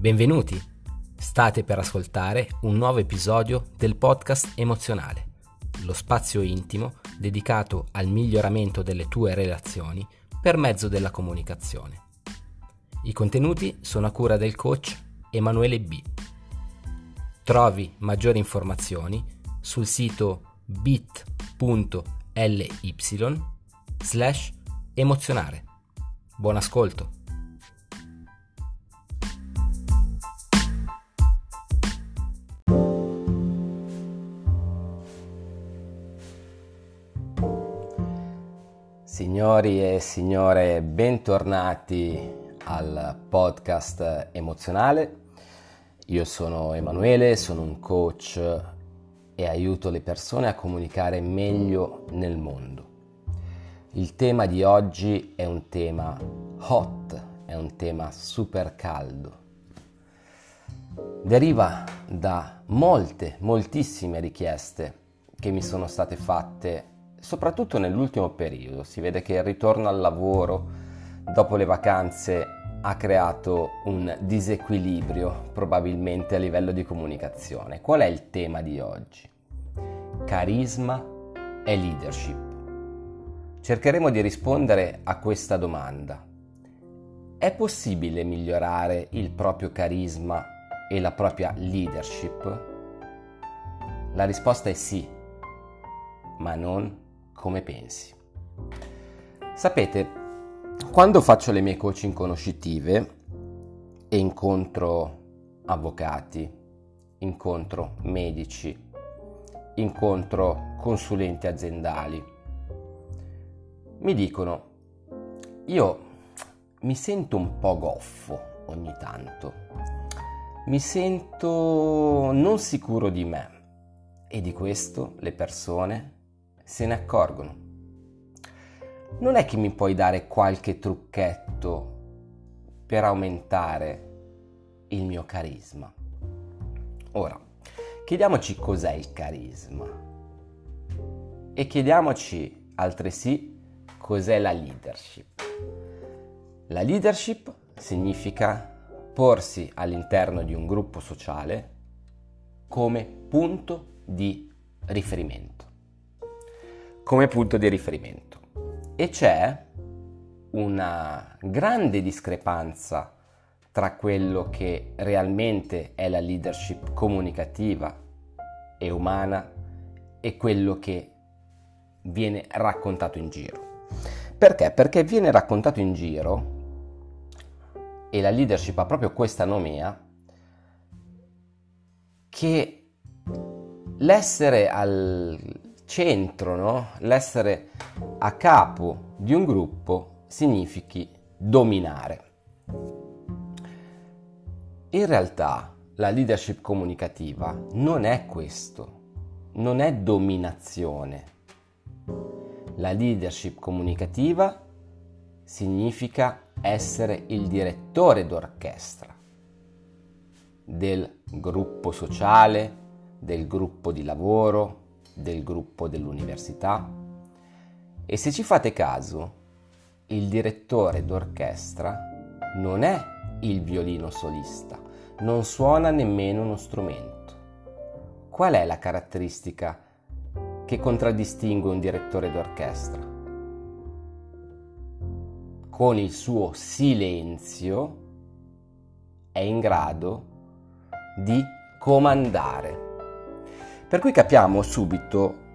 Benvenuti! State per ascoltare un nuovo episodio del podcast emozionale, lo spazio intimo dedicato al miglioramento delle tue relazioni per mezzo della comunicazione. I contenuti sono a cura del coach Emanuele B. Trovi maggiori informazioni sul sito bit.ly/emozionare. Buon ascolto! Signori e signore, bentornati al podcast emozionale. Io sono Emanuele, sono un coach e aiuto le persone a comunicare meglio nel mondo. Il tema di oggi è un tema hot, è un tema super caldo. Deriva da moltissime richieste che mi sono state fatte, soprattutto nell'ultimo periodo. Si vede che il ritorno al lavoro dopo le vacanze ha creato un disequilibrio probabilmente a livello di comunicazione. Qual è il tema di oggi? Carisma e leadership. Cercheremo di rispondere a questa domanda. È possibile migliorare il proprio carisma e la propria leadership? La risposta è sì, ma non come pensi. Sapete, quando faccio le mie coaching conoscitive e incontro avvocati, incontro medici, incontro consulenti aziendali, mi dicono: io mi sento un po' goffo ogni tanto, mi sento non sicuro di me, e di questo le persone se ne accorgono. Non è che mi puoi dare qualche trucchetto per aumentare il mio carisma? Ora, chiediamoci cos'è il carisma e chiediamoci altresì cos'è la leadership. La leadership significa porsi all'interno di un gruppo sociale come punto di riferimento. E c'è una grande discrepanza tra quello che realmente è la leadership comunicativa e umana e quello che viene raccontato in giro. Perché? Perché viene raccontato in giro, e la leadership ha proprio questa nomea, che l'essere al centro, no? L'essere a capo di un gruppo significhi dominare. In realtà la leadership comunicativa non è questo, non è dominazione. La leadership comunicativa significa essere il direttore d'orchestra del gruppo sociale, del gruppo di lavoro, del gruppo dell'università. E se ci fate caso, il direttore d'orchestra non è il violino solista, non suona nemmeno uno strumento. Qual è la caratteristica che contraddistingue un direttore d'orchestra? Con il suo silenzio è in grado di comandare. Per cui capiamo subito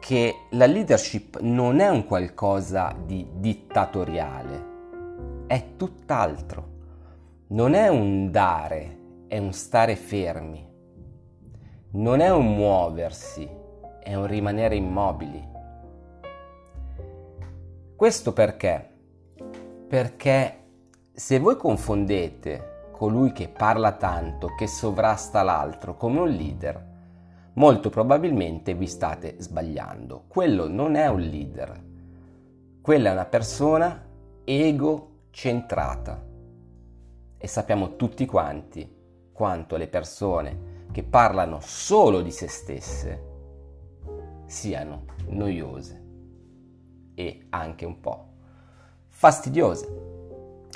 che la leadership non è un qualcosa di dittatoriale, è tutt'altro. Non è un dare, è un stare fermi. Non è un muoversi, è un rimanere immobili. Questo perché? Perché se voi confondete colui che parla tanto, che sovrasta l'altro, come un leader, molto probabilmente vi state sbagliando. Quello non è un leader, quella è una persona egocentrata, e sappiamo tutti quanti quanto le persone che parlano solo di se stesse siano noiose e anche un po' fastidiose.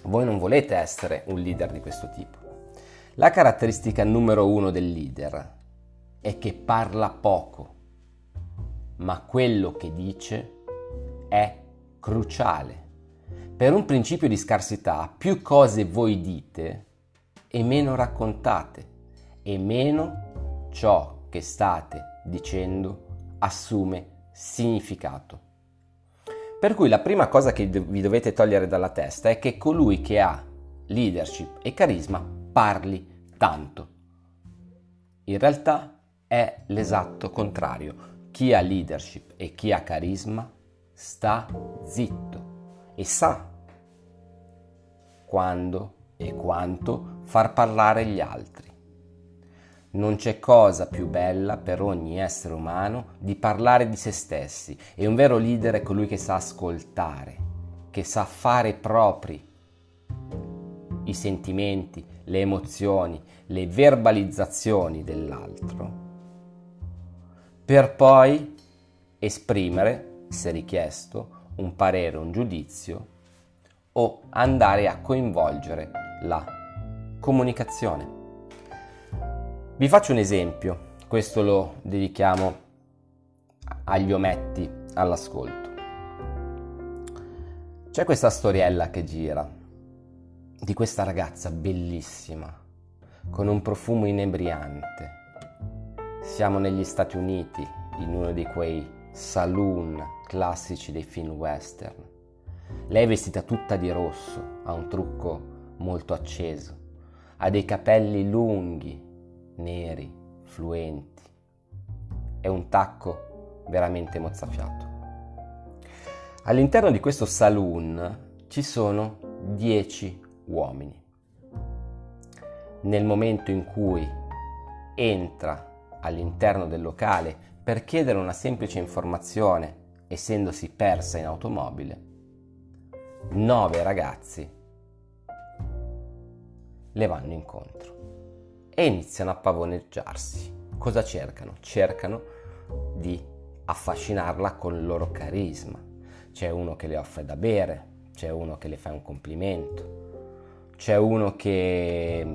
Voi non volete essere un leader di questo tipo. La caratteristica numero 1 del leader è che parla poco, ma quello che dice è cruciale. Per un principio di scarsità, più cose voi dite e meno raccontate, e meno ciò che state dicendo assume significato. Per cui la prima cosa che vi dovete togliere dalla testa è che colui che ha leadership e carisma parli tanto. In realtà è l'esatto contrario. Chi ha leadership e chi ha carisma sta zitto e sa quando e quanto far parlare gli altri. Non c'è cosa più bella per ogni essere umano di parlare di se stessi, e un vero leader è colui che sa ascoltare, che sa fare propri i sentimenti, le emozioni, le verbalizzazioni dell'altro, per poi esprimere, se richiesto, un parere, un giudizio, o andare a coinvolgere la comunicazione. Vi faccio un esempio, questo lo dedichiamo agli ometti all'ascolto. C'è questa storiella che gira di questa ragazza bellissima con un profumo inebriante. Siamo negli Stati Uniti, in uno di quei saloon classici dei film western. Lei è vestita tutta di rosso, ha un trucco molto acceso, ha dei capelli lunghi, neri, fluenti, e un tacco veramente mozzafiato. All'interno di questo saloon ci sono 10 uomini. Nel momento in cui entra all'interno del locale per chiedere una semplice informazione, essendosi persa in automobile, 9 ragazzi le vanno incontro e iniziano a pavoneggiarsi. Cosa cercano? Cercano di affascinarla con il loro carisma. C'è uno che le offre da bere, c'è uno che le fa un complimento, c'è uno che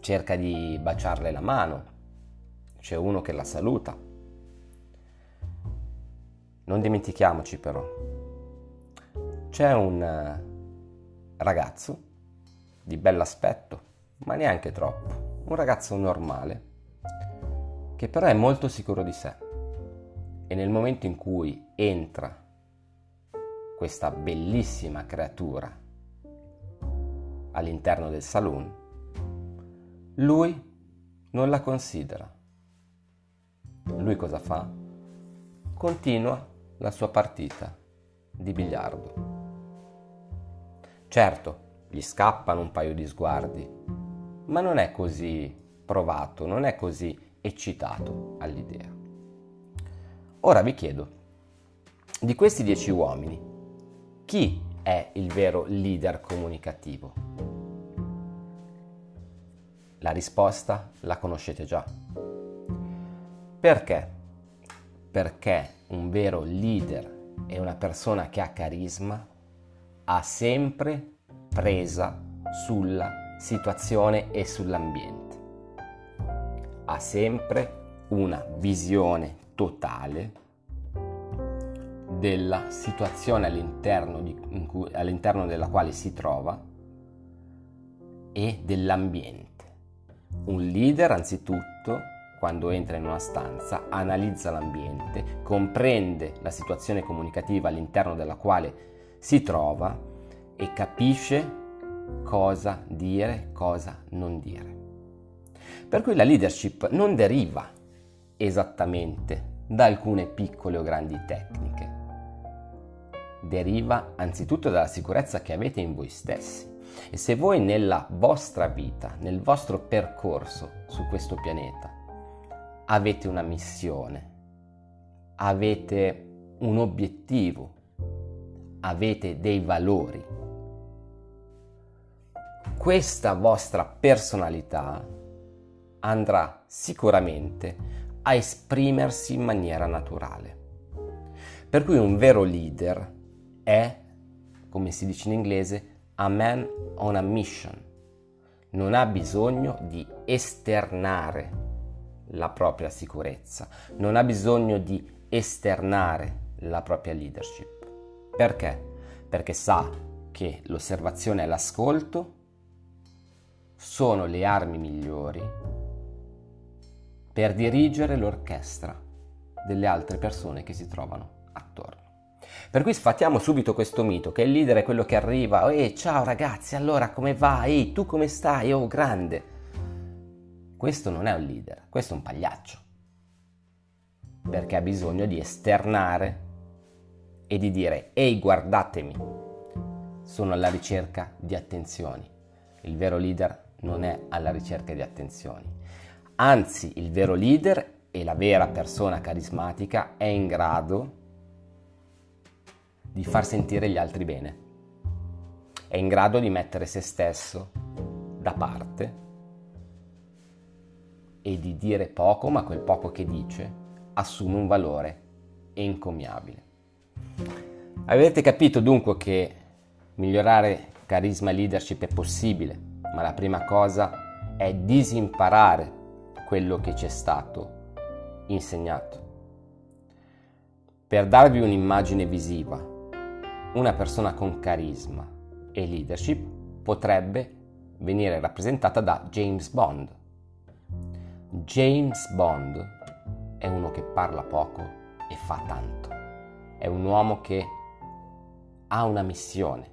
cerca di baciarle la mano, c'è uno che la saluta. Non dimentichiamoci però, c'è un ragazzo di bell'aspetto, ma neanche troppo, un ragazzo normale, che però è molto sicuro di sé, e nel momento in cui entra questa bellissima creatura all'interno del saloon, lui non la considera. Lui cosa fa? Continua la sua partita di biliardo. Certo, gli scappano un paio di sguardi, ma non è così provato, non è così eccitato all'idea. Ora vi chiedo, di questi 10 uomini, chi è il vero leader comunicativo? La risposta la conoscete già. Perché? Perché un vero leader è una persona che ha carisma, ha sempre presa sulla situazione e sull'ambiente, ha sempre una visione totale della situazione all'interno della quale si trova e dell'ambiente. Un leader, anzitutto, quando entra in una stanza, analizza l'ambiente, comprende la situazione comunicativa all'interno della quale si trova e capisce cosa dire, cosa non dire. Per cui la leadership non deriva esattamente da alcune piccole o grandi tecniche. Deriva anzitutto dalla sicurezza che avete in voi stessi. E se voi nella vostra vita, nel vostro percorso su questo pianeta, avete una missione, avete un obiettivo, avete dei valori, questa vostra personalità andrà sicuramente a esprimersi in maniera naturale. Per cui un vero leader è, come si dice in inglese, a man on a mission. non ha bisogno di esternare la propria sicurezza, non ha bisogno di esternare la propria leadership. Perché? Perché sa che l'osservazione e l'ascolto sono le armi migliori per dirigere l'orchestra delle altre persone che si trovano attorno. Per cui sfatiamo subito questo mito che il leader è quello che arriva, ciao ragazzi, allora come va? Tu come stai? Oh grande! Questo non è un leader, questo è un pagliaccio, perché ha bisogno di esternare e di dire, guardatemi, sono alla ricerca di attenzioni. Il vero leader non è alla ricerca di attenzioni, anzi il vero leader e la vera persona carismatica è in grado di far sentire gli altri bene, è in grado di mettere se stesso da parte e di dire poco, ma quel poco che dice assume un valore encomiabile. Avete capito dunque che migliorare carisma e leadership è possibile, ma la prima cosa è disimparare quello che ci è stato insegnato. Per darvi un'immagine visiva, una persona con carisma e leadership potrebbe venire rappresentata da James Bond. James Bond è uno che parla poco e fa tanto. È un uomo che ha una missione.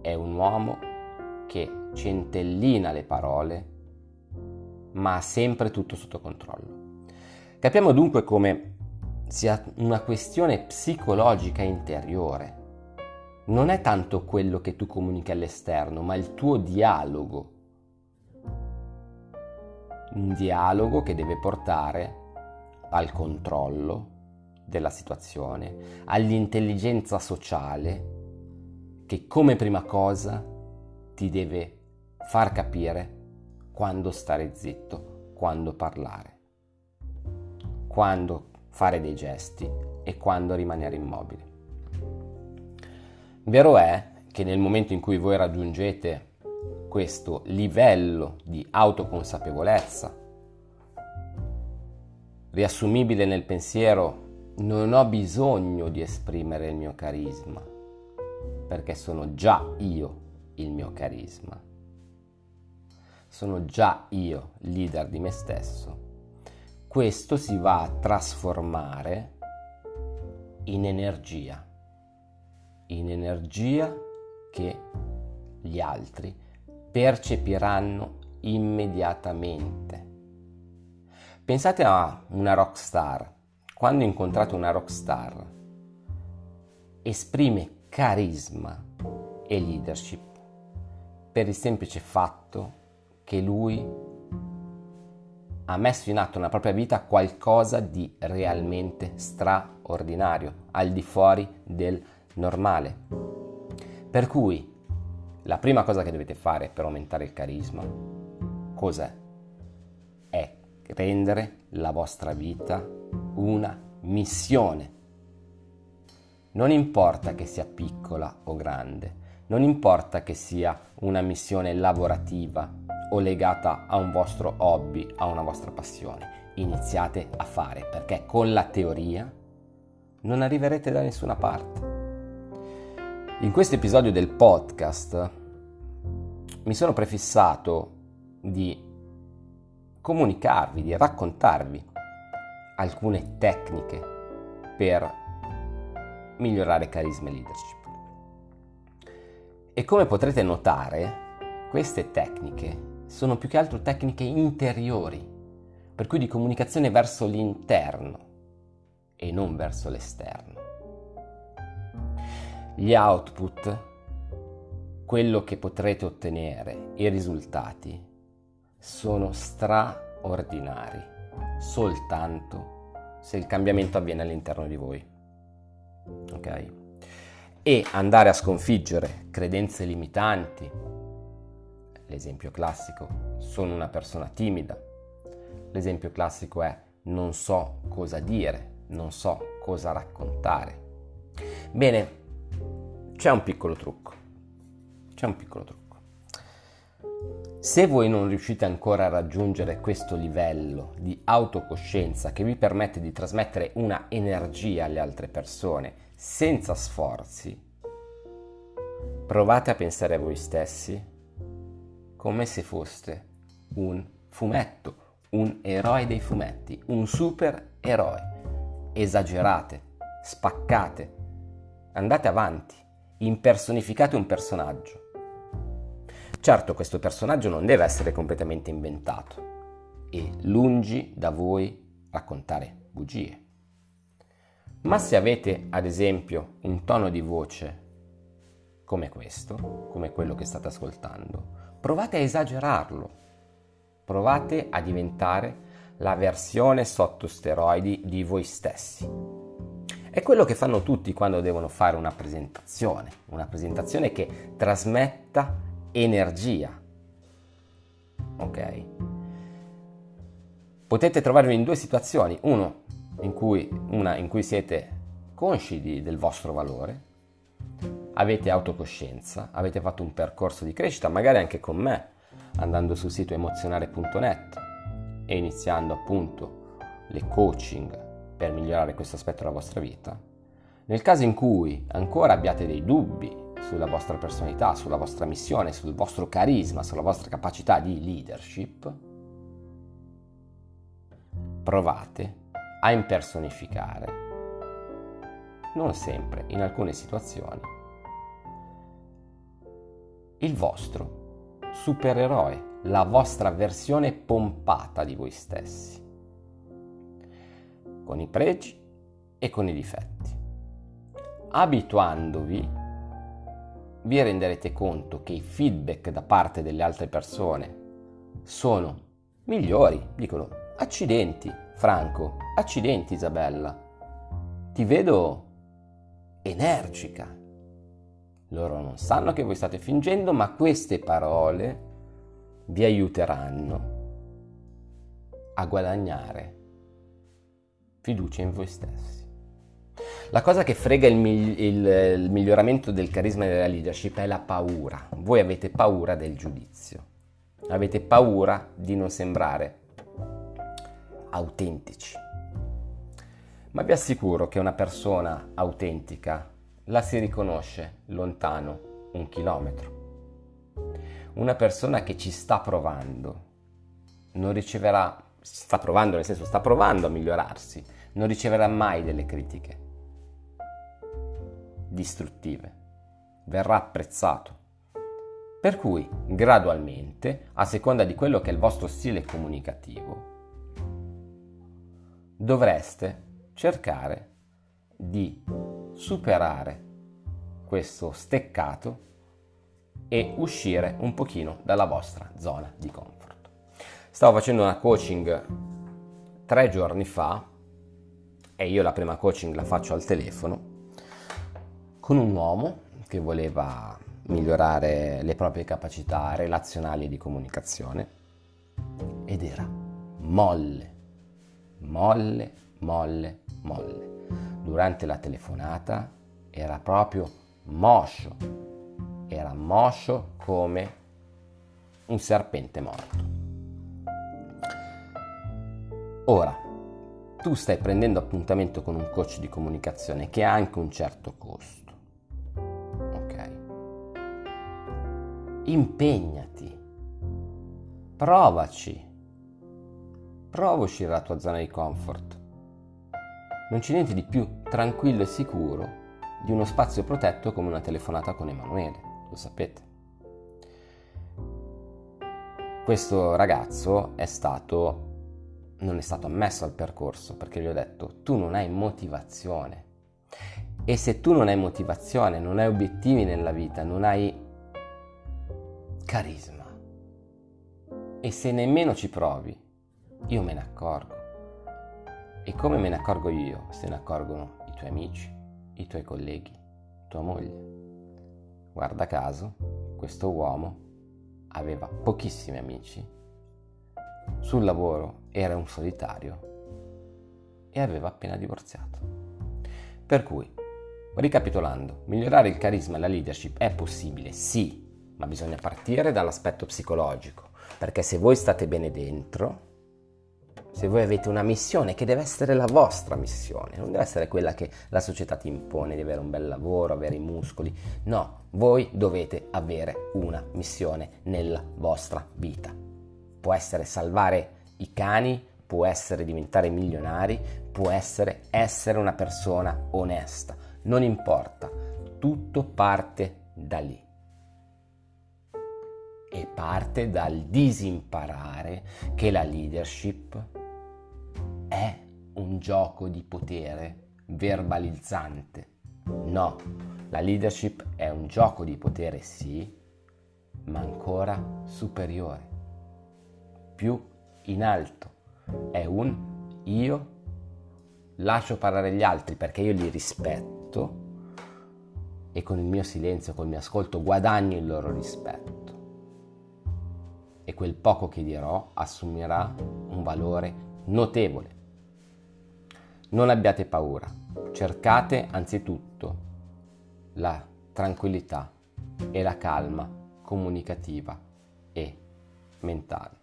È un uomo che centellina le parole, ma ha sempre tutto sotto controllo. Capiamo dunque come sia una questione psicologica interiore. Non è tanto quello che tu comunichi all'esterno, ma il tuo dialogo. Un dialogo che deve portare al controllo della situazione, all'intelligenza sociale, che come prima cosa ti deve far capire quando stare zitto, quando parlare, quando fare dei gesti e quando rimanere immobile. Vero è che nel momento in cui voi raggiungete questo livello di autoconsapevolezza, riassumibile nel pensiero, non ho bisogno di esprimere il mio carisma, perché sono già io il mio carisma, sono già io leader di me stesso, questo si va a trasformare in energia che gli altri percepiranno immediatamente. Pensate a una rockstar. Quando incontrate una rockstar, esprime carisma e leadership per il semplice fatto che lui ha messo in atto nella propria vita qualcosa di realmente straordinario, al di fuori del normale. Per cui la prima cosa che dovete fare per aumentare il carisma, cos'è? È rendere la vostra vita una missione. Non importa che sia piccola o grande, non importa che sia una missione lavorativa o legata a un vostro hobby, a una vostra passione, iniziate a fare, perché con la teoria non arriverete da nessuna parte. In questo episodio del podcast mi sono prefissato di comunicarvi, di raccontarvi alcune tecniche per migliorare carisma e leadership. E come potrete notare, queste tecniche sono più che altro tecniche interiori, per cui di comunicazione verso l'interno e non verso l'esterno. Gli output, quello che potrete ottenere, i risultati, sono straordinari soltanto se il cambiamento avviene all'interno di voi. Ok? E andare a sconfiggere credenze limitanti, l'esempio classico, sono una persona timida, l'esempio classico è non so cosa dire, non so cosa raccontare. Bene, c'è un piccolo trucco. Se voi non riuscite ancora a raggiungere questo livello di autocoscienza che vi permette di trasmettere una energia alle altre persone senza sforzi, provate a pensare a voi stessi come se foste un fumetto, un eroe dei fumetti, un supereroe. Esagerate, spaccate, andate avanti, impersonificate un personaggio. Certo, questo personaggio non deve essere completamente inventato e lungi da voi raccontare bugie. Ma se avete, ad esempio, un tono di voce come questo, come quello che state ascoltando, provate a esagerarlo, provate a diventare la versione sotto steroidi di voi stessi. È quello che fanno tutti quando devono fare una presentazione che trasmetta energia. Ok? Potete trovarvi in due situazioni, una in cui siete consci del vostro valore, avete autocoscienza, avete fatto un percorso di crescita, magari anche con me, andando sul sito emozionare.net e iniziando appunto le coaching per migliorare questo aspetto della vostra vita. Nel caso in cui ancora abbiate dei dubbi sulla vostra personalità, sulla vostra missione, sul vostro carisma, sulla vostra capacità di leadership, provate a impersonificare, non sempre, in alcune situazioni, il vostro supereroe, la vostra versione pompata di voi stessi, con i pregi e con i difetti. Abituandovi, vi renderete conto che i feedback da parte delle altre persone sono migliori. Dicono: accidenti Franco, accidenti Isabella, ti vedo energica. Loro non sanno che voi state fingendo, ma queste parole vi aiuteranno a guadagnare fiducia in voi stessi. La cosa che frega il miglioramento del carisma e della leadership è la paura. Voi avete paura del giudizio, avete paura di non sembrare autentici. Ma vi assicuro che una persona autentica la si riconosce lontano 1 chilometro. Una persona che ci sta provando non riceverà, sta provando nel senso sta provando a migliorarsi, non riceverà mai delle critiche distruttive, verrà apprezzato. Per cui gradualmente, a seconda di quello che è il vostro stile comunicativo, dovreste cercare di superare questo steccato e uscire un pochino dalla vostra zona di comfort. Stavo facendo una coaching 3 giorni fa e io la prima coaching la faccio al telefono con un uomo che voleva migliorare le proprie capacità relazionali e di comunicazione ed era molle. Durante la telefonata era proprio moscio. Era moscio come un serpente morto. Ora, tu stai prendendo appuntamento con un coach di comunicazione che ha anche un certo costo. Ok? Impegnati. Provaci. Prova a uscire dalla tua zona di comfort. Non c'è niente di più tranquillo e sicuro di uno spazio protetto come una telefonata con Emanuele. Lo sapete. Questo ragazzo non è stato ammesso al percorso perché gli ho detto: tu non hai motivazione, e se tu non hai motivazione, non hai obiettivi nella vita, non hai carisma, e se nemmeno ci provi, io me ne accorgo. E come me ne accorgo io? Se ne accorgono i tuoi amici, i tuoi colleghi, tua moglie. Guarda caso, questo uomo aveva pochissimi amici, sul lavoro era un solitario e aveva appena divorziato. Per cui, ricapitolando, migliorare il carisma e la leadership è possibile, sì, ma bisogna partire dall'aspetto psicologico, Perché se voi state bene dentro, se voi avete una missione che deve essere la vostra missione, non deve essere quella che la società ti impone di avere un bel lavoro, avere i muscoli, no, voi dovete avere una missione nella vostra vita. Può essere salvare i cani, può essere diventare milionari, può essere essere una persona onesta, non importa, tutto parte da lì. E parte dal disimparare che la leadership è un gioco di potere verbalizzante. No, la leadership è un gioco di potere sì, ma ancora superiore, più in alto. È un io lascio parlare gli altri perché io li rispetto e con il mio silenzio, col mio ascolto guadagno il loro rispetto. E quel poco che dirò assumerà un valore notevole. Non abbiate paura, cercate anzitutto la tranquillità e la calma comunicativa e mentale.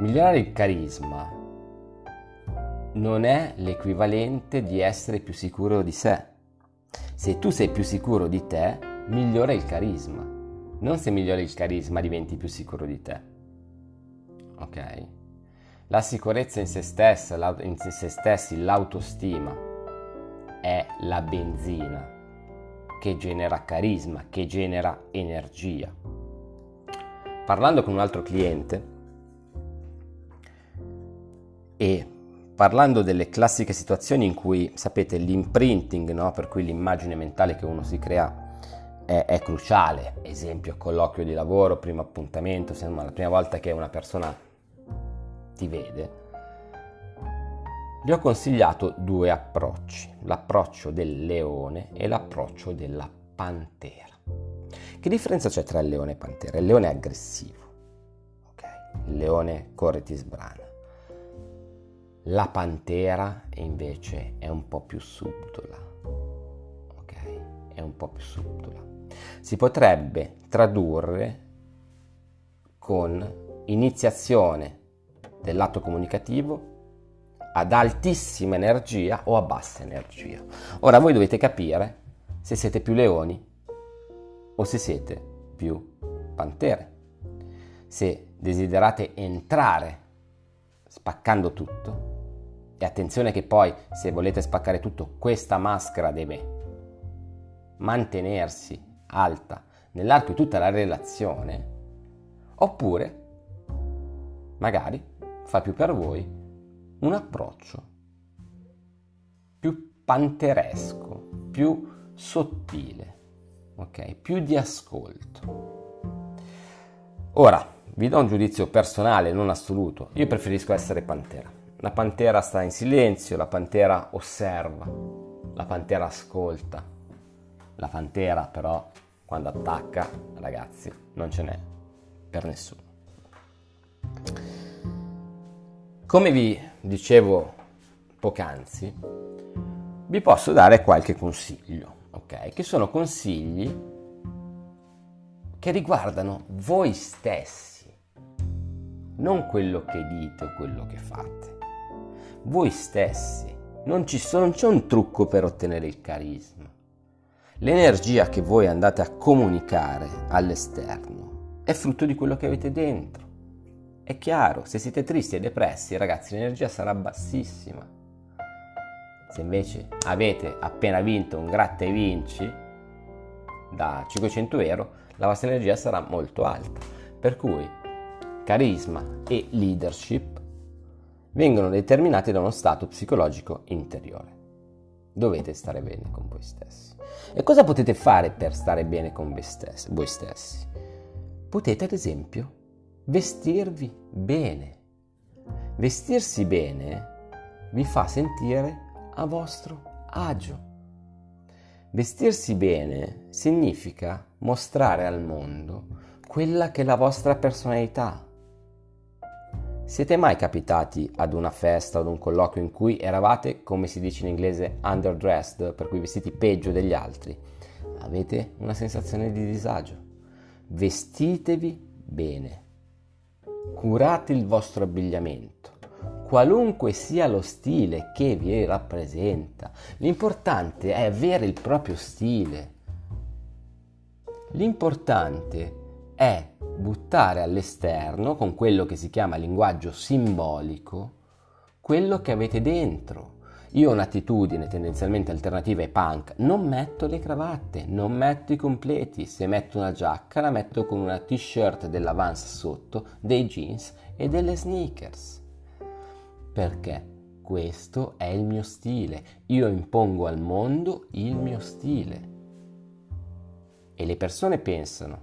Migliorare il carisma non è l'equivalente di essere più sicuro di sé. Se tu sei più sicuro di te, migliora il carisma. Non se migliori il carisma diventi più sicuro di te, ok? La sicurezza in se stessa, in se stessi, l'autostima è la benzina che genera carisma, che genera energia. Parlando con un altro cliente e parlando delle classiche situazioni in cui, sapete, l'imprinting, no? Per cui l'immagine mentale che uno si crea è cruciale. Esempio, colloquio di lavoro, primo appuntamento, se non la prima volta che una persona ti vede, gli ho consigliato due approcci, l'approccio del leone e l'approccio della pantera. Che differenza c'è tra il leone e pantera? Il leone è aggressivo, okay? Il leone corre e ti sbrana. La pantera invece è un po' più subdola, okay? È un po' più subdola. Si potrebbe tradurre con iniziazione dell'atto comunicativo ad altissima energia o a bassa energia. Ora voi dovete capire se siete più leoni o se siete più pantere. Se desiderate entrare spaccando tutto, e attenzione che poi se volete spaccare tutto questa maschera deve mantenersi alta nell'arco di tutta la relazione, oppure magari fa più per voi un approccio più panteresco, più sottile, ok? Più di ascolto. Ora vi do un giudizio personale, non assoluto. Io preferisco essere pantera. La pantera sta in silenzio, la pantera osserva, la pantera ascolta. La pantera però quando attacca, ragazzi, non ce n'è per nessuno. Come vi dicevo poc'anzi, vi posso dare qualche consiglio, ok? Che sono consigli che riguardano voi stessi, non quello che dite o quello che fate. Voi stessi, non c'è un trucco per ottenere il carisma. L'energia che voi andate a comunicare all'esterno è frutto di quello che avete dentro. È chiaro, se siete tristi e depressi, ragazzi, l'energia sarà bassissima. Se invece avete appena vinto un gratta e vinci da 500 euro, la vostra energia sarà molto alta. Per cui carisma e leadership vengono determinati da uno stato psicologico interiore. Dovete stare bene con voi stessi. E cosa potete fare per stare bene con voi stessi? Potete, ad esempio, vestirvi bene. Vestirsi bene vi fa sentire a vostro agio. Vestirsi bene significa mostrare al mondo quella che è la vostra personalità. Siete mai capitati ad una festa o ad un colloquio in cui eravate, come si dice in inglese, underdressed, per cui vestiti peggio degli altri? Avete una sensazione di disagio. Vestitevi bene, curate il vostro abbigliamento, qualunque sia lo stile che vi rappresenta. L'importante è avere il proprio stile. L'importante è buttare all'esterno, con quello che si chiama linguaggio simbolico, quello che avete dentro. Io ho un'attitudine tendenzialmente alternativa e punk, non metto le cravatte, non metto i completi, se metto una giacca la metto con una t-shirt della Vans sotto, dei jeans e delle sneakers, perché questo è il mio stile, io impongo al mondo il mio stile e le persone pensano,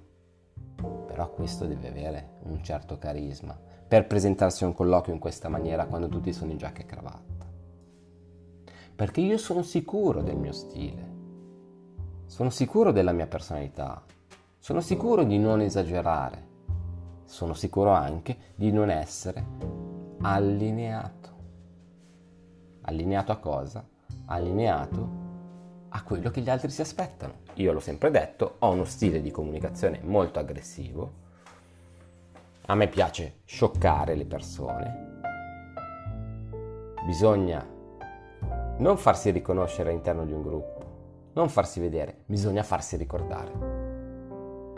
però questo deve avere un certo carisma per presentarsi a un colloquio in questa maniera quando tutti sono in giacca e cravatta. Perché io sono sicuro del mio stile, sono sicuro della mia personalità, sono sicuro di non esagerare, sono sicuro anche di non essere allineato. Allineato a cosa? Allineato a quello che gli altri si aspettano. Io l'ho sempre detto, ho uno stile di comunicazione molto aggressivo, a me piace scioccare le persone, bisogna non farsi riconoscere all'interno di un gruppo, non farsi vedere, bisogna farsi ricordare.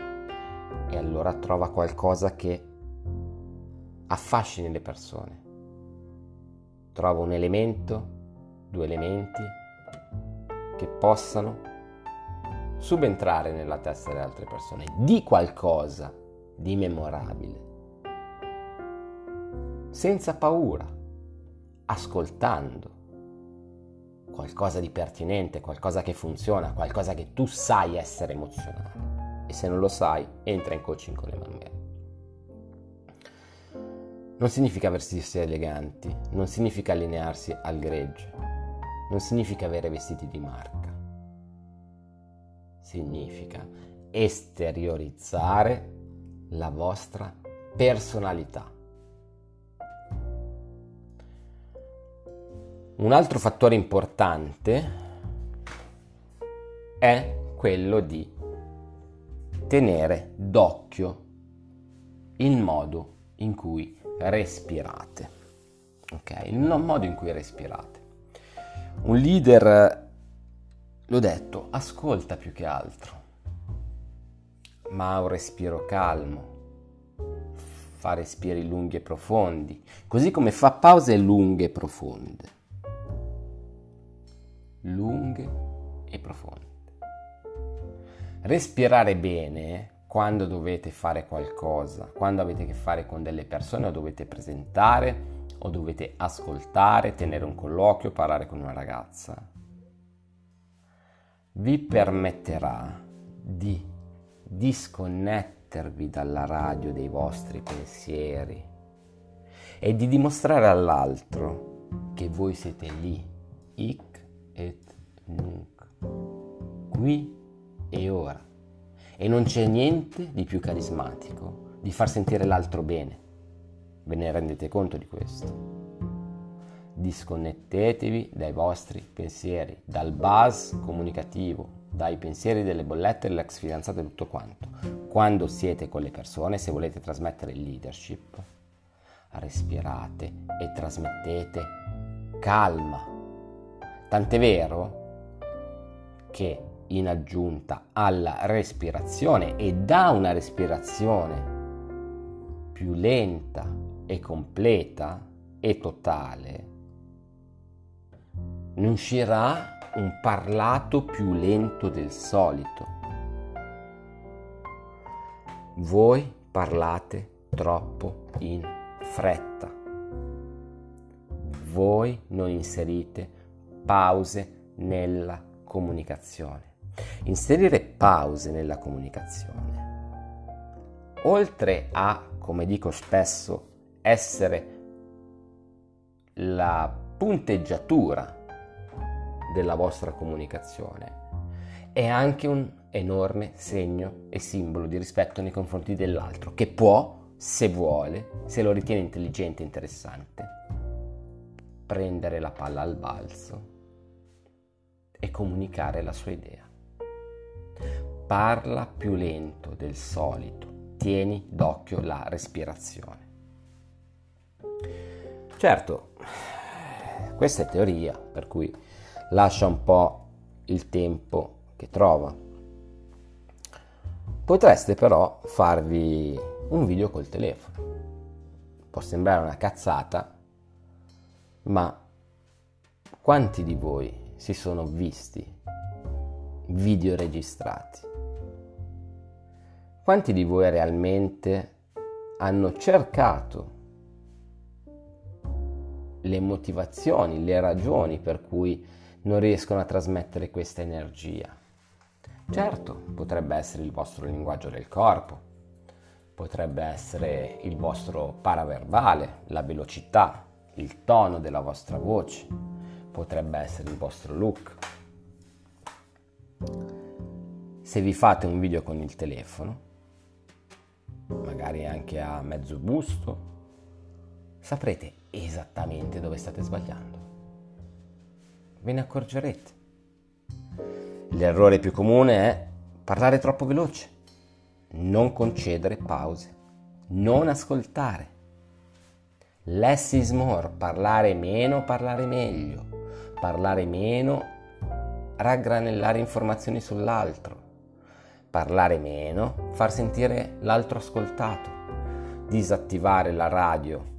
E allora trova qualcosa che affascini le persone. Trova un elemento, due elementi che possano subentrare nella testa delle altre persone, di qualcosa di memorabile, senza paura, ascoltando. Qualcosa di pertinente, qualcosa che funziona, qualcosa che tu sai essere emozionale. E se non lo sai, entra in coaching con Emanuele. Non significa vestirsi eleganti, non significa allinearsi al gregge, non significa avere vestiti di marca. Significa esteriorizzare la vostra personalità. Un altro fattore importante è quello di tenere d'occhio il modo in cui respirate. Ok? Il modo in cui respirate. Un leader, l'ho detto, ascolta più che altro, ma ha un respiro calmo. Fa respiri lunghi e profondi, così come fa pause lunghe e profonde. Lunghe e profonde. Respirare bene quando dovete fare qualcosa, quando avete a che fare con delle persone o dovete presentare o dovete ascoltare, tenere un colloquio, parlare con una ragazza, vi permetterà di disconnettervi dalla radio dei vostri pensieri e di dimostrare all'altro che voi siete lì, et nunc, qui e ora, e non c'è niente di più carismatico di far sentire l'altro bene. Ve ne rendete conto di questo? Disconnettetevi dai vostri pensieri, dal buzz comunicativo, dai pensieri delle bollette, dell'ex fidanzata e tutto quanto. Quando siete con le persone, se volete trasmettere il leadership, respirate e trasmettete calma. Tant'è vero che in aggiunta alla respirazione e da una respirazione più lenta e completa e totale ne uscirà un parlato più lento del solito. Voi parlate troppo in fretta. Voi non inserite pause nella comunicazione. Inserire pause nella comunicazione, oltre a, come dico spesso, essere la punteggiatura della vostra comunicazione, è anche un enorme segno e simbolo di rispetto nei confronti dell'altro, che può, se vuole, se lo ritiene intelligente e interessante, prendere la palla al balzo e comunicare la sua idea. Parla più lento del solito. Tieni d'occhio la respirazione. Certo, questa è teoria, per cui lascia un po' il tempo che trova. Potreste però farvi un video col telefono. Può sembrare una cazzata, ma quanti di voi si sono visti video registrati? Quanti di voi realmente hanno cercato le motivazioni, le ragioni per cui non riescono a trasmettere questa energia? Certo, potrebbe essere il vostro linguaggio del corpo, potrebbe essere il vostro paraverbale, la velocità, il tono della vostra voce, potrebbe essere il vostro look. Se vi fate un video con il telefono, magari anche a mezzo busto, saprete esattamente dove state sbagliando. Ve ne accorgerete. L'errore più comune è parlare troppo veloce, non concedere pause, non ascoltare. Less is more, parlare meno, parlare meglio, parlare meno, raggranellare informazioni sull'altro, parlare meno, far sentire l'altro ascoltato, disattivare la radio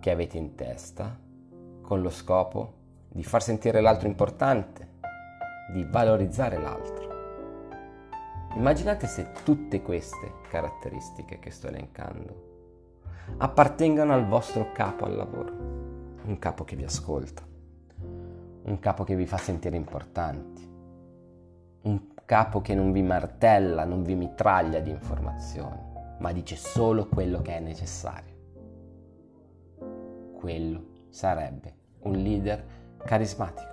che avete in testa con lo scopo di far sentire l'altro importante, di valorizzare l'altro. Immaginate se tutte queste caratteristiche che sto elencando appartengano al vostro capo al lavoro, un capo che vi ascolta, un capo che vi fa sentire importanti, un capo che non vi martella, non vi mitraglia di informazioni, ma dice solo quello che è necessario. Quello sarebbe un leader carismatico.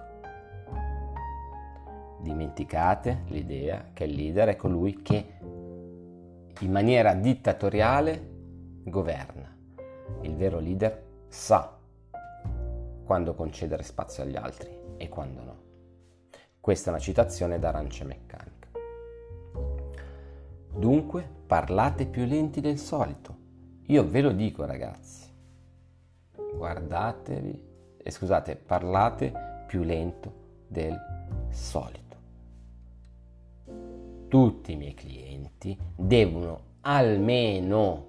Dimenticate l'idea che il leader è colui che in maniera dittatoriale governa. Il vero leader sa quando concedere spazio agli altri e quando no. Questa è una citazione da Arancia Meccanica. Dunque, parlate più lenti del solito. Io ve lo dico, ragazzi. Guardatevi e scusate, parlate più lento del solito. Tutti i miei clienti devono almeno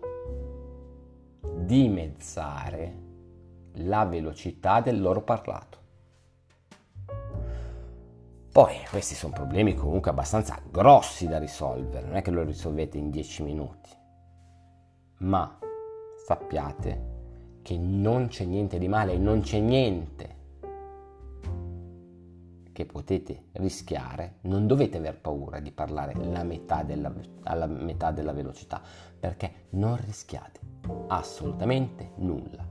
dimezzare la velocità del loro parlato. Poi questi sono problemi comunque abbastanza grossi da risolvere, non è che lo risolvete in 10 minuti, ma sappiate che non c'è niente di male, non c'è niente che potete rischiare. Non dovete aver paura di parlare alla metà della velocità, perché non rischiate assolutamente nulla.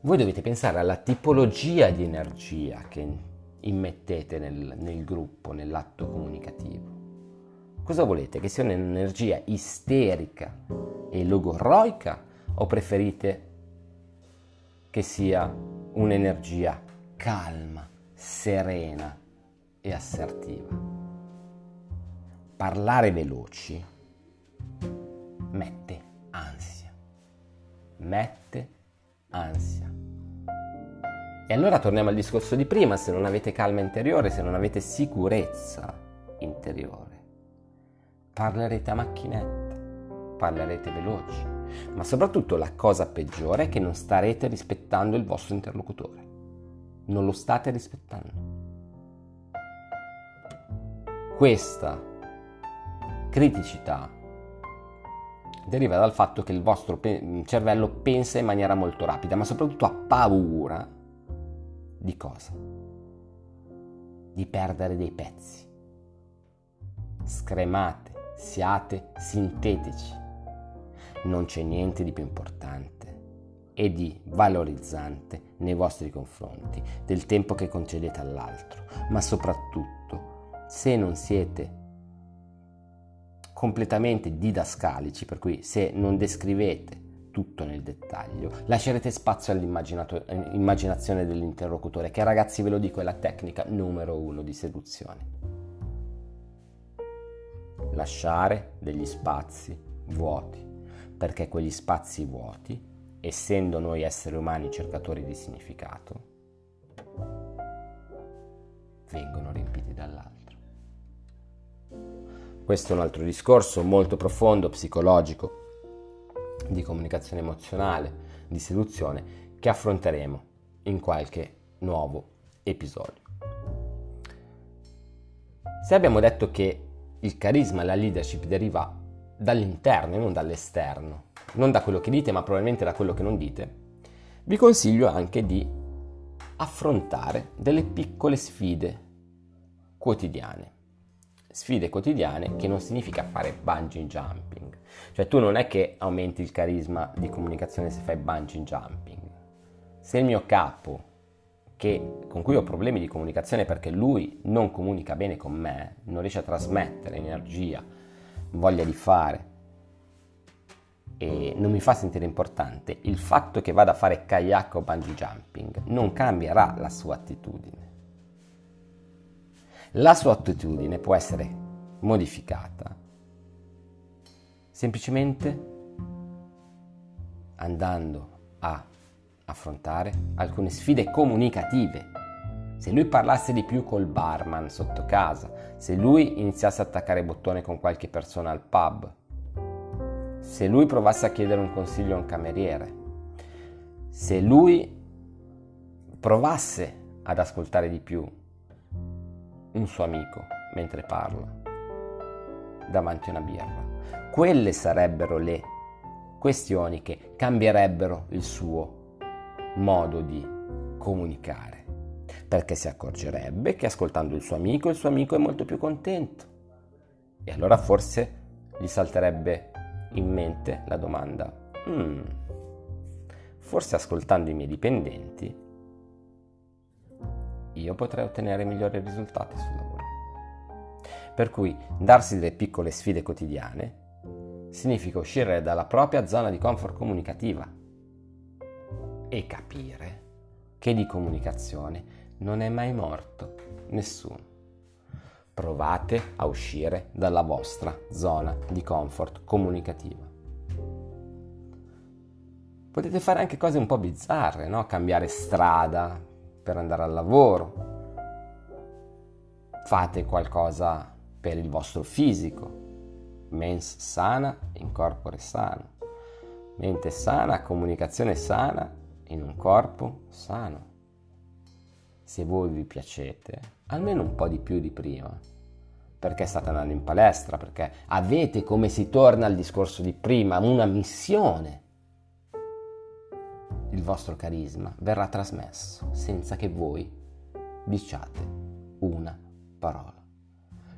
Voi dovete pensare alla tipologia di energia che immettete nel gruppo, nell'atto comunicativo. Cosa volete? Che sia un'energia isterica e logorroica o preferite che sia un'energia calma, serena e assertiva? Parlare veloci mette ansia. Mette ansia. E allora torniamo al discorso di prima: se non avete calma interiore, se non avete sicurezza interiore, parlerete a macchinetta, parlerete veloci, ma soprattutto la cosa peggiore è che non starete rispettando il vostro interlocutore. Non lo state rispettando. Questa criticità deriva dal fatto che il vostro cervello pensa in maniera molto rapida, ma soprattutto ha paura. Di cosa? Di perdere dei pezzi. Scremate, siate sintetici. Non c'è niente di più importante e di valorizzante nei vostri confronti del tempo che concedete all'altro, ma soprattutto se non siete completamente didascalici, per cui se non descrivete tutto nel dettaglio, lascerete spazio all'immaginazione dell'interlocutore, che, ragazzi, ve lo dico, è la tecnica numero 1 di seduzione. lasciare degli spazi vuoti, perché quegli spazi vuoti, essendo noi esseri umani cercatori di significato, vengono riempiti dall'altro. Questo è un altro discorso molto profondo, psicologico, di comunicazione emozionale, di seduzione, che affronteremo in qualche nuovo episodio. Se abbiamo detto che il carisma e la leadership deriva dall'interno e non dall'esterno, non da quello che dite, ma probabilmente da quello che non dite, vi consiglio anche di affrontare delle piccole sfide quotidiane. Sfide quotidiane che non significa fare bungee jumping, cioè tu non è che aumenti il carisma di comunicazione se fai bungee jumping. Se il mio capo, con cui ho problemi di comunicazione perché lui non comunica bene con me, non riesce a trasmettere energia, voglia di fare, e non mi fa sentire importante, il fatto che vada a fare kayak o bungee jumping non cambierà la sua attitudine. La sua attitudine può essere modificata semplicemente andando a affrontare alcune sfide comunicative. Se lui parlasse di più col barman sotto casa, se lui iniziasse a attaccare bottone con qualche persona al pub, se lui provasse a chiedere un consiglio a un cameriere, se lui provasse ad ascoltare di più un suo amico mentre parla davanti a una birra, quelle sarebbero le questioni che cambierebbero il suo modo di comunicare, perché si accorgerebbe che ascoltando il suo amico è molto più contento, e allora forse gli salterebbe in mente la domanda: forse ascoltando i miei dipendenti io potrei ottenere migliori risultati sul lavoro. Per cui darsi delle piccole sfide quotidiane significa uscire dalla propria zona di comfort comunicativa e capire che di comunicazione non è mai morto nessuno. Provate a uscire dalla vostra zona di comfort comunicativa. Potete fare anche cose un po' bizzarre, no? Cambiare strada per andare al lavoro. Fate qualcosa per il vostro fisico. Mens sana, in corpore sano. Mente sana, comunicazione sana, in un corpo sano. Se voi vi piacete, almeno un po' di più di prima, perché state andando in palestra, perché avete, come si torna al discorso di prima, una missione, il vostro carisma verrà trasmesso senza che voi diciate una parola.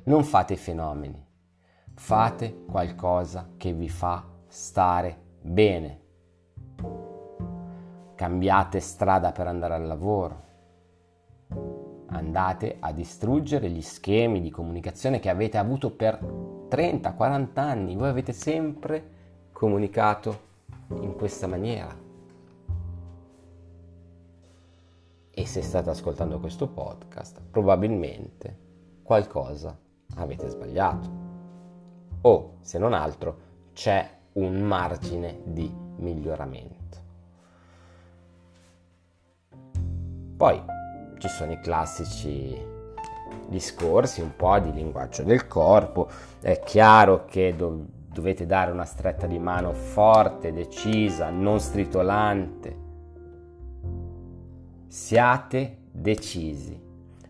Non fate fenomeni, fate qualcosa che vi fa stare bene. Cambiate strada per andare al lavoro. Andate a distruggere gli schemi di comunicazione che avete avuto per 30-40 anni. Voi avete sempre comunicato in questa maniera. E se state ascoltando questo podcast, probabilmente qualcosa avete sbagliato. O, se non altro, c'è un margine di miglioramento. Poi ci sono i classici discorsi un po' di linguaggio del corpo. È chiaro che dovete dare una stretta di mano forte, decisa, non stritolante. Siate decisi.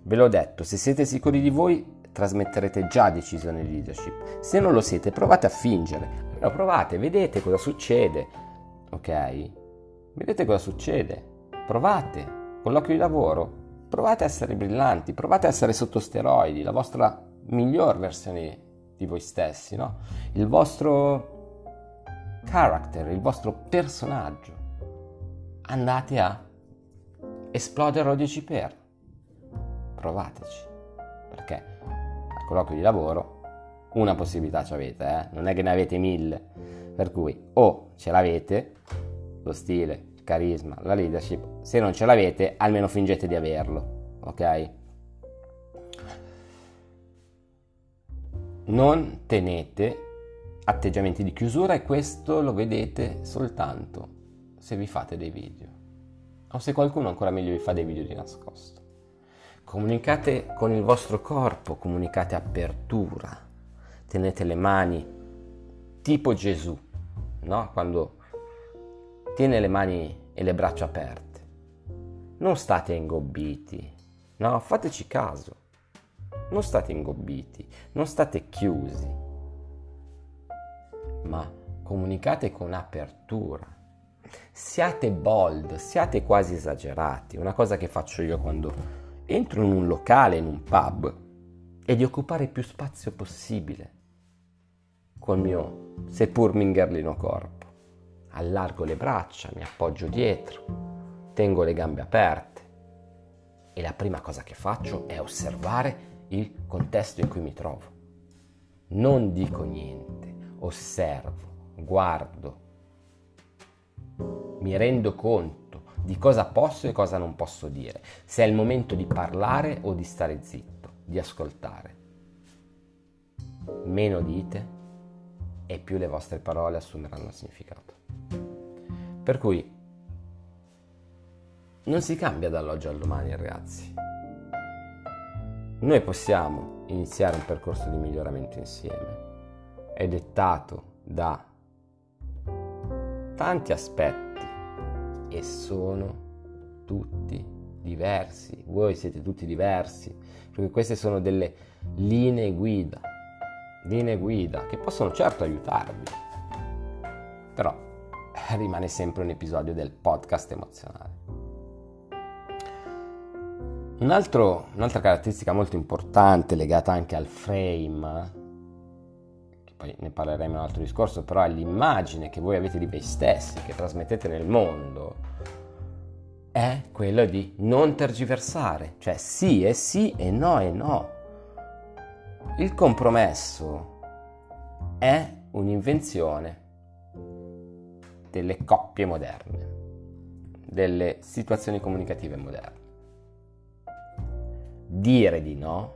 Ve l'ho detto, se siete sicuri di voi trasmetterete già decisione di leadership. Se non lo siete, provate a fingere. Allora provate, vedete cosa succede. Ok? Vedete cosa succede. Provate. Colloquio di lavoro, provate a essere brillanti, provate a essere sotto steroidi, la vostra miglior versione di voi stessi, no? Il vostro character, il vostro personaggio. Andate a esplodere o 10 per. Provateci, perché al colloquio di lavoro una possibilità ci avete, non è che ne avete 1000, per cui o ce l'avete, lo stile, carisma, la leadership. Se non ce l'avete, almeno fingete di averlo, ok? non tenete atteggiamenti di chiusura, e questo lo vedete soltanto se vi fate dei video, o se qualcuno ancora meglio vi fa dei video di nascosto. Comunicate con il vostro corpo, comunicate apertura, tenete le mani tipo Gesù, no? Quando tiene le mani e le braccia aperte. Non state ingobbiti, no? Fateci caso. Non state ingobbiti, non state chiusi, ma comunicate con apertura. Siate bold, siate quasi esagerati. Una cosa che faccio io quando entro in un locale, in un pub, è di occupare il più spazio possibile col mio seppur mingherlino corpo. Allargo le braccia, mi appoggio dietro, tengo le gambe aperte e la prima cosa che faccio è osservare il contesto in cui mi trovo. Non dico niente, osservo, guardo, mi rendo conto di cosa posso e cosa non posso dire, se è il momento di parlare o di stare zitto, di ascoltare. Meno dite e più le vostre parole assumeranno significato. Per cui non si cambia dall'oggi al domani, ragazzi. Noi possiamo iniziare un percorso di miglioramento insieme. È dettato da tanti aspetti e sono tutti diversi. Voi siete tutti diversi, perché queste sono delle linee guida che possono certo aiutarvi, però rimane sempre un episodio del podcast emozionale. Un'altra caratteristica molto importante legata anche al frame, che poi ne parleremo in un altro discorso, però è l'immagine che voi avete di voi stessi, che trasmettete nel mondo, è quella di non tergiversare, cioè sì è sì e no è no. Il compromesso è un'invenzione delle coppie moderne, delle situazioni comunicative moderne. Dire di no,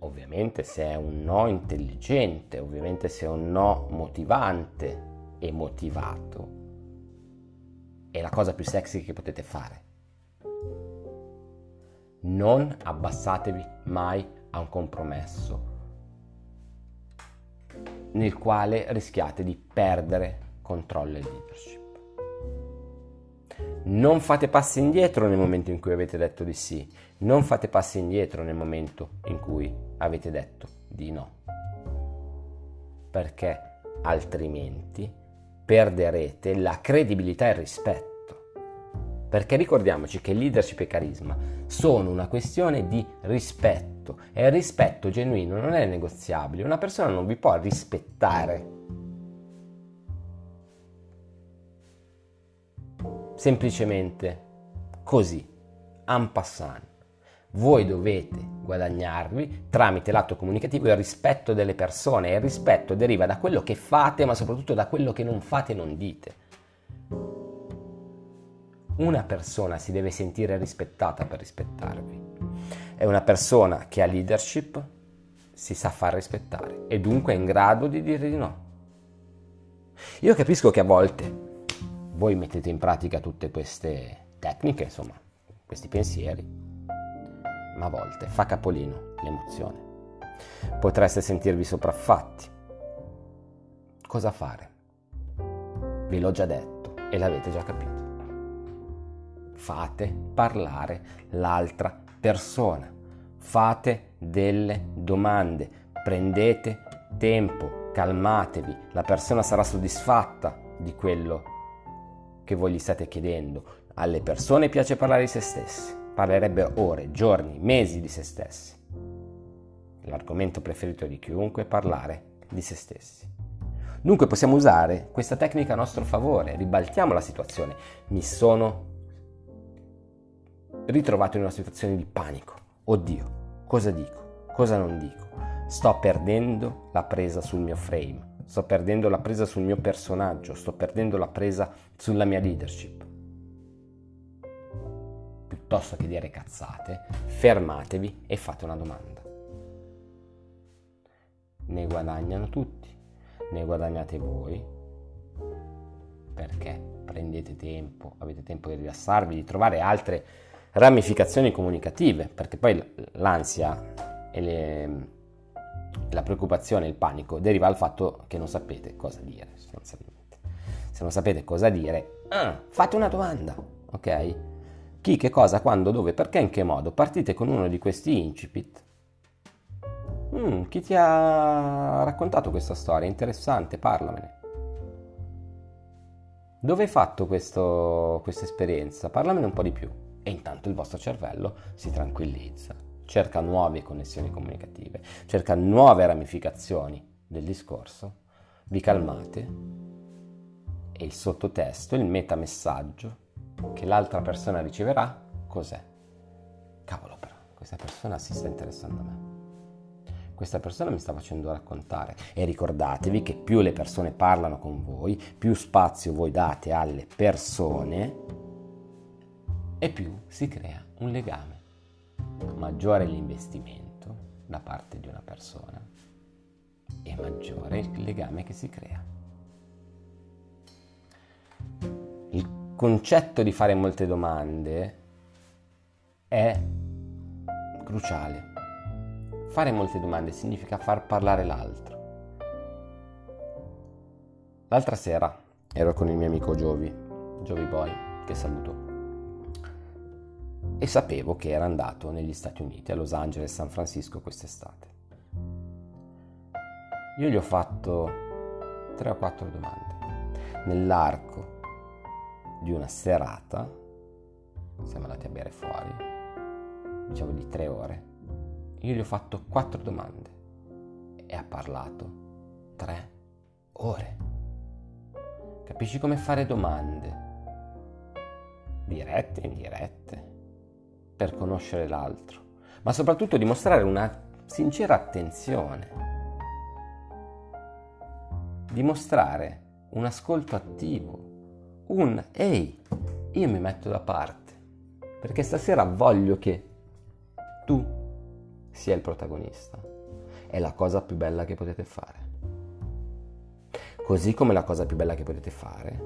ovviamente se è un no intelligente, ovviamente se è un no motivante e motivato, è la cosa più sexy che potete fare. Non abbassatevi mai a un compromesso nel quale rischiate di perdere controllo e leadership. Non fate passi indietro nel momento in cui avete detto di sì. Non fate passi indietro nel momento in cui avete detto di no. Perché altrimenti perderete la credibilità e il rispetto. Perché ricordiamoci che leadership e carisma sono una questione di rispetto. E il rispetto genuino non è negoziabile. Una persona non vi può rispettare semplicemente così, en passant. Voi dovete guadagnarvi tramite l'atto comunicativo il rispetto delle persone, e il rispetto deriva da quello che fate, ma soprattutto da quello che non fate e non dite. Una persona si deve sentire rispettata per rispettarvi. È una persona che ha leadership, si sa far rispettare e dunque è in grado di dire di no. Io capisco che a volte voi mettete in pratica tutte queste tecniche, insomma, questi pensieri, ma a volte fa capolino l'emozione. Potreste sentirvi sopraffatti. Cosa fare? Ve l'ho già detto e l'avete già capito. Fate parlare l'altra persona. Fate delle domande. Prendete tempo, calmatevi. La persona sarà soddisfatta di quello che voi gli state chiedendo. Alle persone piace parlare di se stessi, parlerebbero ore, giorni, mesi di se stessi. L'argomento preferito di chiunque è parlare di se stessi. Dunque possiamo usare questa tecnica a nostro favore, ribaltiamo la situazione. Mi sono ritrovato in una situazione di panico. Oddio, cosa dico? Cosa non dico? Sto perdendo la presa sul mio frame. Sto perdendo la presa sul mio personaggio, sto perdendo la presa sulla mia leadership. Piuttosto che dire cazzate, fermatevi e fate una domanda. ne guadagnano tutti, ne guadagnate voi, perché prendete tempo, avete tempo di rilassarvi, di trovare altre ramificazioni comunicative, perché poi l'ansia e la preoccupazione, il panico deriva dal fatto che non sapete cosa dire, sostanzialmente. Se non sapete cosa dire, fate una domanda, ok? Chi, che cosa, quando, dove, perché, in che modo? Partite con uno di questi incipit. Chi ti ha raccontato questa storia? Interessante, parlamene. Dove hai fatto questa esperienza? Parlamene un po' di più. E intanto il vostro cervello si tranquillizza, cerca nuove connessioni comunicative, cerca nuove ramificazioni del discorso, vi calmate e il sottotesto, il metamessaggio che l'altra persona riceverà, cos'è? Cavolo però, questa persona si sta interessando a me. Questa persona mi sta facendo raccontare. E ricordatevi che più le persone parlano con voi, più spazio voi date alle persone e più si crea un legame. Maggiore l'investimento da parte di una persona e maggiore il legame che si crea. Il concetto di fare molte domande è cruciale. Fare molte domande significa far parlare l'altro. L'altra sera ero con il mio amico Giovi Boy, che saluto, e sapevo che era andato negli Stati Uniti, a Los Angeles, San Francisco quest'estate. Io gli ho fatto 3 o 4 domande. Nell'arco di una serata, siamo andati a bere fuori, diciamo di 3 ore, io gli ho fatto 4 domande e ha parlato 3 ore. Capisci come fare domande? Dirette e indirette, per conoscere l'altro, ma soprattutto dimostrare una sincera attenzione, dimostrare un ascolto attivo, un ehi, io mi metto da parte, perché stasera voglio che tu sia il protagonista. È la cosa più bella che potete fare. Così come la cosa più bella che potete fare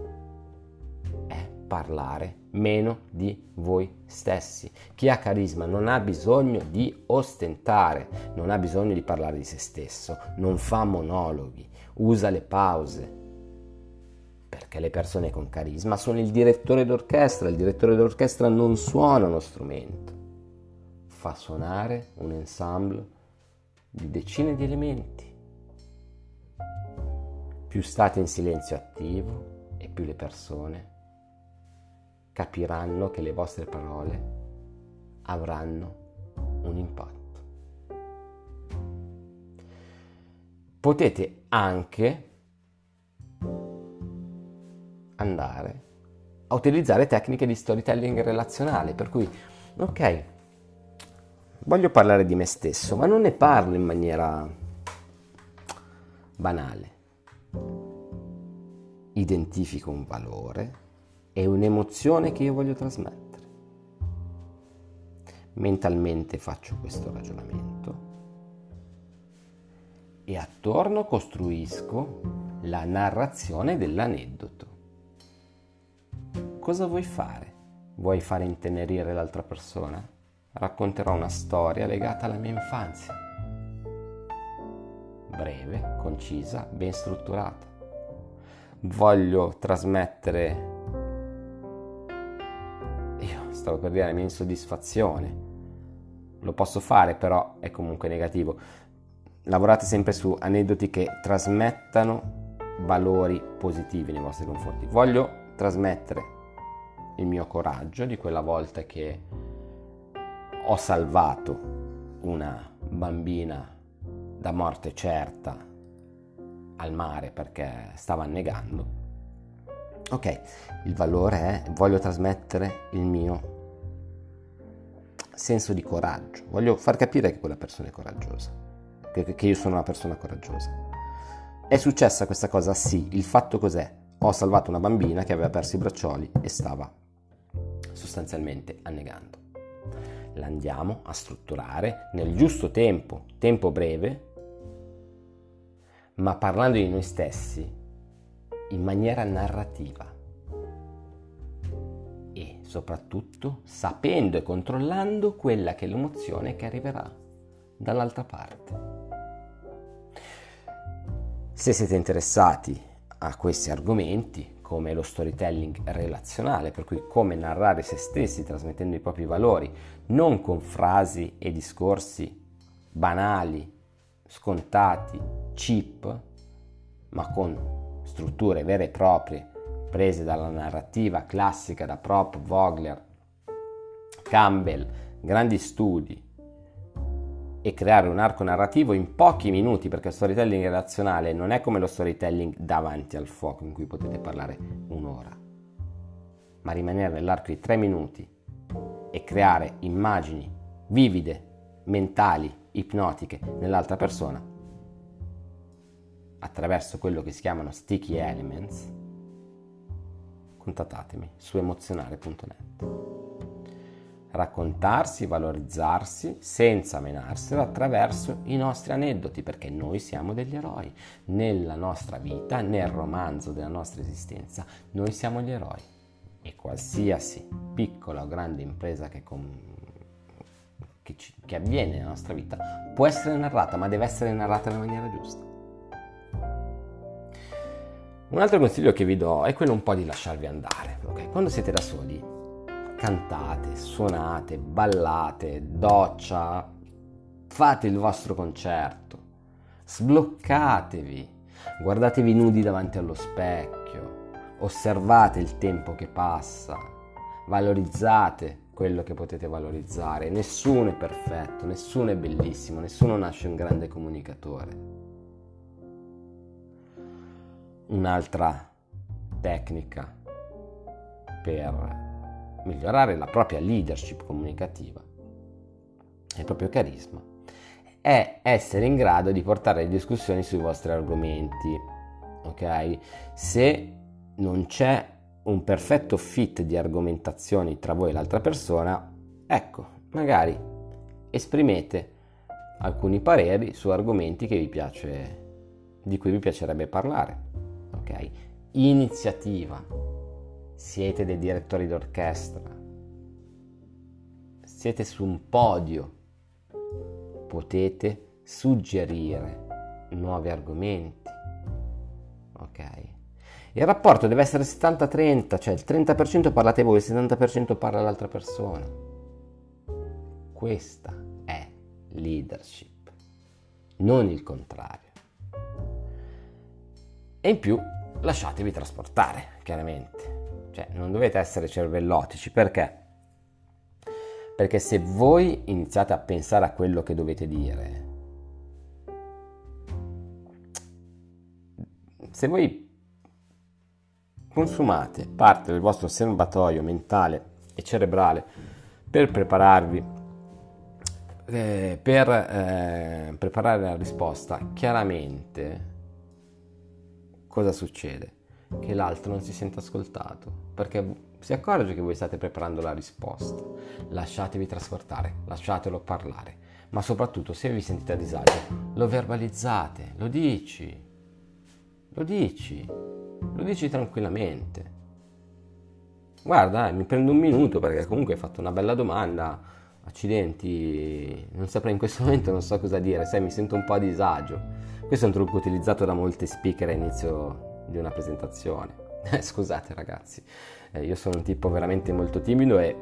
è parlare meno di voi stessi. Chi ha carisma non ha bisogno di ostentare, non ha bisogno di parlare di se stesso, non fa monologhi, usa le pause. Perché le persone con carisma sono il direttore d'orchestra. Il direttore d'orchestra non suona uno strumento. Fa suonare un ensemble di decine di elementi. Più state in silenzio attivo e più le persone capiranno che le vostre parole avranno un impatto. Potete anche andare a utilizzare tecniche di storytelling relazionale, per cui ok, voglio parlare di me stesso, ma non ne parlo in maniera banale. Identifico un valore e un'emozione che io voglio trasmettere. Mentalmente faccio questo ragionamento e attorno costruisco la narrazione dell'aneddoto. Cosa vuoi fare? Vuoi fare intenerire l'altra persona? Racconterò una storia legata alla mia infanzia, breve, concisa, ben strutturata. Voglio trasmettere, io stavo per dire, la mia insoddisfazione. Lo posso fare, però è comunque negativo. Lavorate sempre su aneddoti che trasmettano valori positivi nei vostri confronti. Voglio trasmettere il mio coraggio di quella volta che ho salvato una bambina da morte certa al mare perché stava annegando. Ok, il valore è voglio trasmettere il mio senso di coraggio, voglio far capire che quella persona è coraggiosa, che io sono una persona coraggiosa. È successa questa cosa? Sì. Il fatto cos'è? Ho salvato una bambina che aveva perso i braccioli e stava sostanzialmente annegando. L'andiamo a strutturare nel giusto tempo breve, ma parlando di noi stessi in maniera narrativa e soprattutto sapendo e controllando quella che è l'emozione che arriverà dall'altra parte. Se siete interessati a questi argomenti, come lo storytelling relazionale, per cui come narrare se stessi trasmettendo i propri valori, non con frasi e discorsi banali, scontati, cheap, ma con strutture vere e proprie, prese dalla narrativa classica da Prop, Vogler, Campbell, grandi studi, e creare un arco narrativo in pochi minuti, perché il storytelling relazionale non è come lo storytelling davanti al fuoco in cui potete parlare un'ora, ma rimanere nell'arco di 3 minuti e creare immagini vivide, mentali, ipnotiche nell'altra persona attraverso quello che si chiamano sticky elements. Contattatemi su emozionale.net. Raccontarsi, valorizzarsi senza menarselo attraverso i nostri aneddoti, perché noi siamo degli eroi nella nostra vita, nel romanzo della nostra esistenza noi siamo gli eroi, e qualsiasi piccola o grande impresa che avviene nella nostra vita può essere narrata, ma deve essere narrata nella maniera giusta. Un altro consiglio che vi do è quello un po' di lasciarvi andare, okay? Quando siete da soli cantate, suonate, ballate, doccia, fate il vostro concerto, sbloccatevi, guardatevi nudi davanti allo specchio, osservate il tempo che passa, valorizzate quello che potete valorizzare. Nessuno è perfetto, nessuno è bellissimo, nessuno nasce un grande comunicatore. Un'altra tecnica per migliorare la propria leadership comunicativa e il proprio carisma è essere in grado di portare le discussioni sui vostri argomenti, ok? Se non c'è un perfetto fit di argomentazioni tra voi e l'altra persona, ecco, magari esprimete alcuni pareri su argomenti che vi piace, di cui vi piacerebbe parlare, ok? Iniziativa. Siete dei direttori d'orchestra, siete su un podio, potete suggerire nuovi argomenti, ok? Il rapporto deve essere 70-30, cioè il 30% parlate voi, il 70% parla l'altra persona. Questa è leadership, non il contrario. E in più lasciatevi trasportare, chiaramente. Cioè, non dovete essere cervellotici, perché? Perché se voi iniziate a pensare a quello che dovete dire, se voi consumate parte del vostro serbatoio mentale e cerebrale per prepararvi, preparare la risposta, chiaramente cosa succede? Che l'altro non si sente ascoltato, perché si accorge che voi state preparando la risposta. Lasciatevi trasportare, lasciatelo parlare, ma soprattutto se vi sentite a disagio lo verbalizzate, lo dici tranquillamente. Guarda, mi prendo un minuto perché comunque hai fatto una bella domanda, accidenti, non saprei in questo momento, non so cosa dire, sai, mi sento un po' a disagio. Questo è un trucco utilizzato da molti speaker all'inizio di una presentazione. Scusate ragazzi, io sono un tipo veramente molto timido e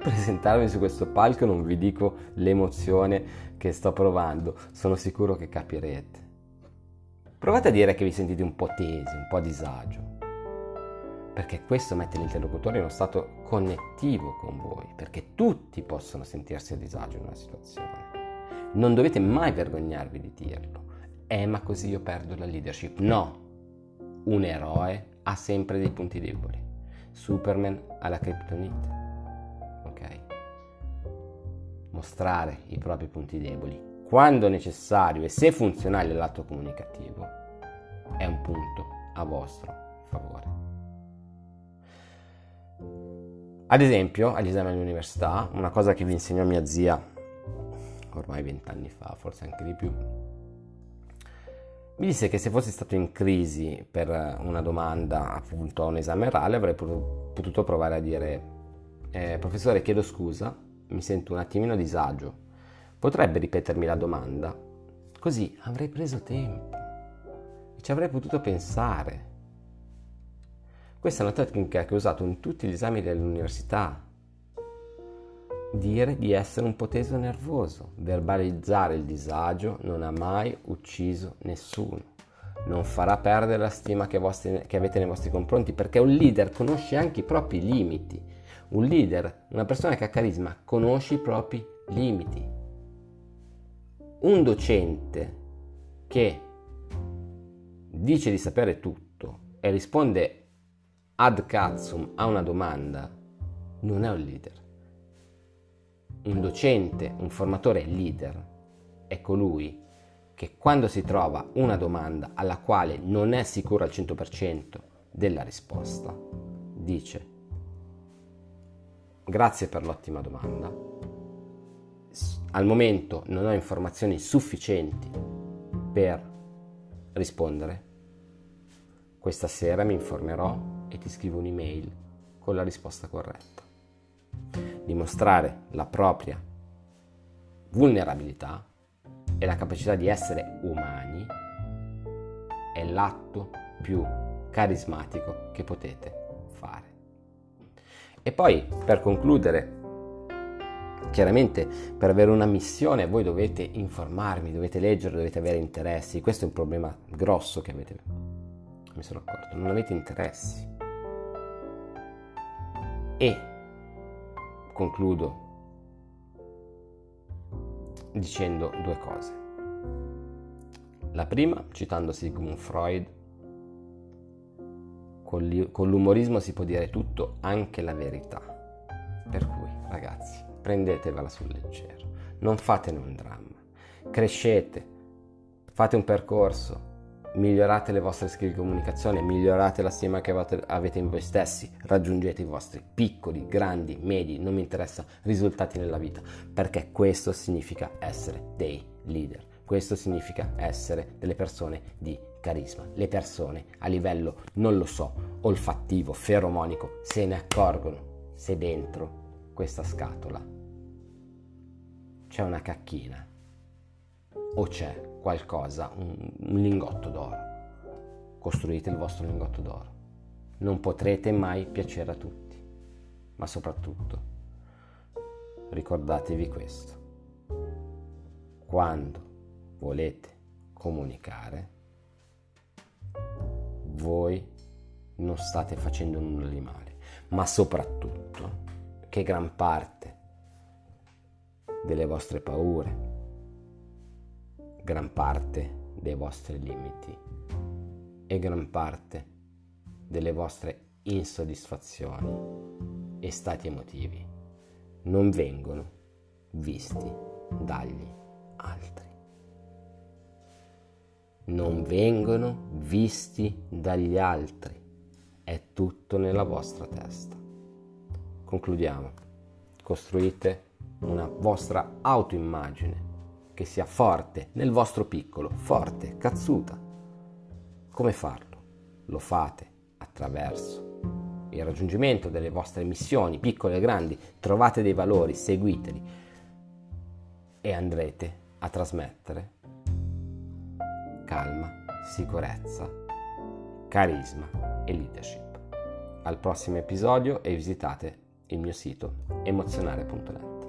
presentarmi su questo palco non vi dico l'emozione che sto provando, sono sicuro che capirete. Provate a dire che vi sentite un po' tesi, un po' a disagio, perché questo mette l'interlocutore in uno stato connettivo con voi, perché tutti possono sentirsi a disagio in una situazione. Non dovete mai vergognarvi di dirlo. Ma così io perdo la leadership. No! Un eroe ha sempre dei punti deboli. Superman ha la kryptonite, ok? Mostrare i propri punti deboli quando necessario e se funzionale all'atto comunicativo è un punto a vostro favore. Ad esempio, agli esami all'università, una cosa che vi insegnò mia zia ormai 20 anni fa, forse anche di più, Mi disse che se fossi stato in crisi per una domanda, appunto, a un esame orale, avrei potuto provare a dire «Professore, chiedo scusa, mi sento un attimino a disagio. Potrebbe ripetermi la domanda?» Così avrei preso tempo e ci avrei potuto pensare. Questa è una tecnica che ho usato in tutti gli esami dell'università. Dire di essere un po' teso e nervoso, verbalizzare il disagio non ha mai ucciso nessuno, non farà perdere la stima che avete nei vostri confronti, perché un leader conosce anche i propri limiti. Un leader, una persona che ha carisma, conosce i propri limiti. Un docente che dice di sapere tutto e risponde ad cazzum a una domanda non è un leader. Un docente, un formatore leader è colui che, quando si trova una domanda alla quale non è sicuro al 100% della risposta, dice: grazie per l'ottima domanda, al momento non ho informazioni sufficienti per rispondere, questa sera mi informerò e ti scrivo un'email con la risposta corretta. Dimostrare la propria vulnerabilità e la capacità di essere umani è l'atto più carismatico che potete fare. E poi, per concludere, chiaramente per avere una missione voi dovete informarvi, dovete leggere, dovete avere interessi. Questo è un problema grosso che avete, mi sono accorto, non avete interessi. E concludo dicendo due cose. La prima, citando Sigmund Freud: con l'umorismo si può dire tutto, anche la verità. Per cui, ragazzi, prendetevela sul leggero, non fatene un dramma, crescete, fate un percorso, migliorate le vostre skill di comunicazione, migliorate la stima che avete in voi stessi, raggiungete i vostri piccoli, grandi, medi, non mi interessa, risultati nella vita, perché questo significa essere dei leader, questo significa essere delle persone di carisma. Le persone a livello, non lo so, olfattivo, feromonico, se ne accorgono se dentro questa scatola c'è una cacchina o c'è qualcosa, un lingotto d'oro. Costruite il vostro lingotto d'oro. Non potrete mai piacere a tutti, ma soprattutto ricordatevi questo: quando volete comunicare, voi non state facendo nulla di male, ma soprattutto che gran parte delle vostre paure, gran parte dei vostri limiti e gran parte delle vostre insoddisfazioni e stati emotivi non vengono visti dagli altri. Non vengono visti dagli altri, è tutto nella vostra testa. Concludiamo. Costruite una vostra autoimmagine che sia forte nel vostro piccolo, forte, cazzuta. Come farlo? Lo fate attraverso il raggiungimento delle vostre missioni, piccole e grandi. Trovate dei valori, seguiteli e andrete a trasmettere calma, sicurezza, carisma e leadership. Al prossimo episodio e visitate il mio sito emozionare.net.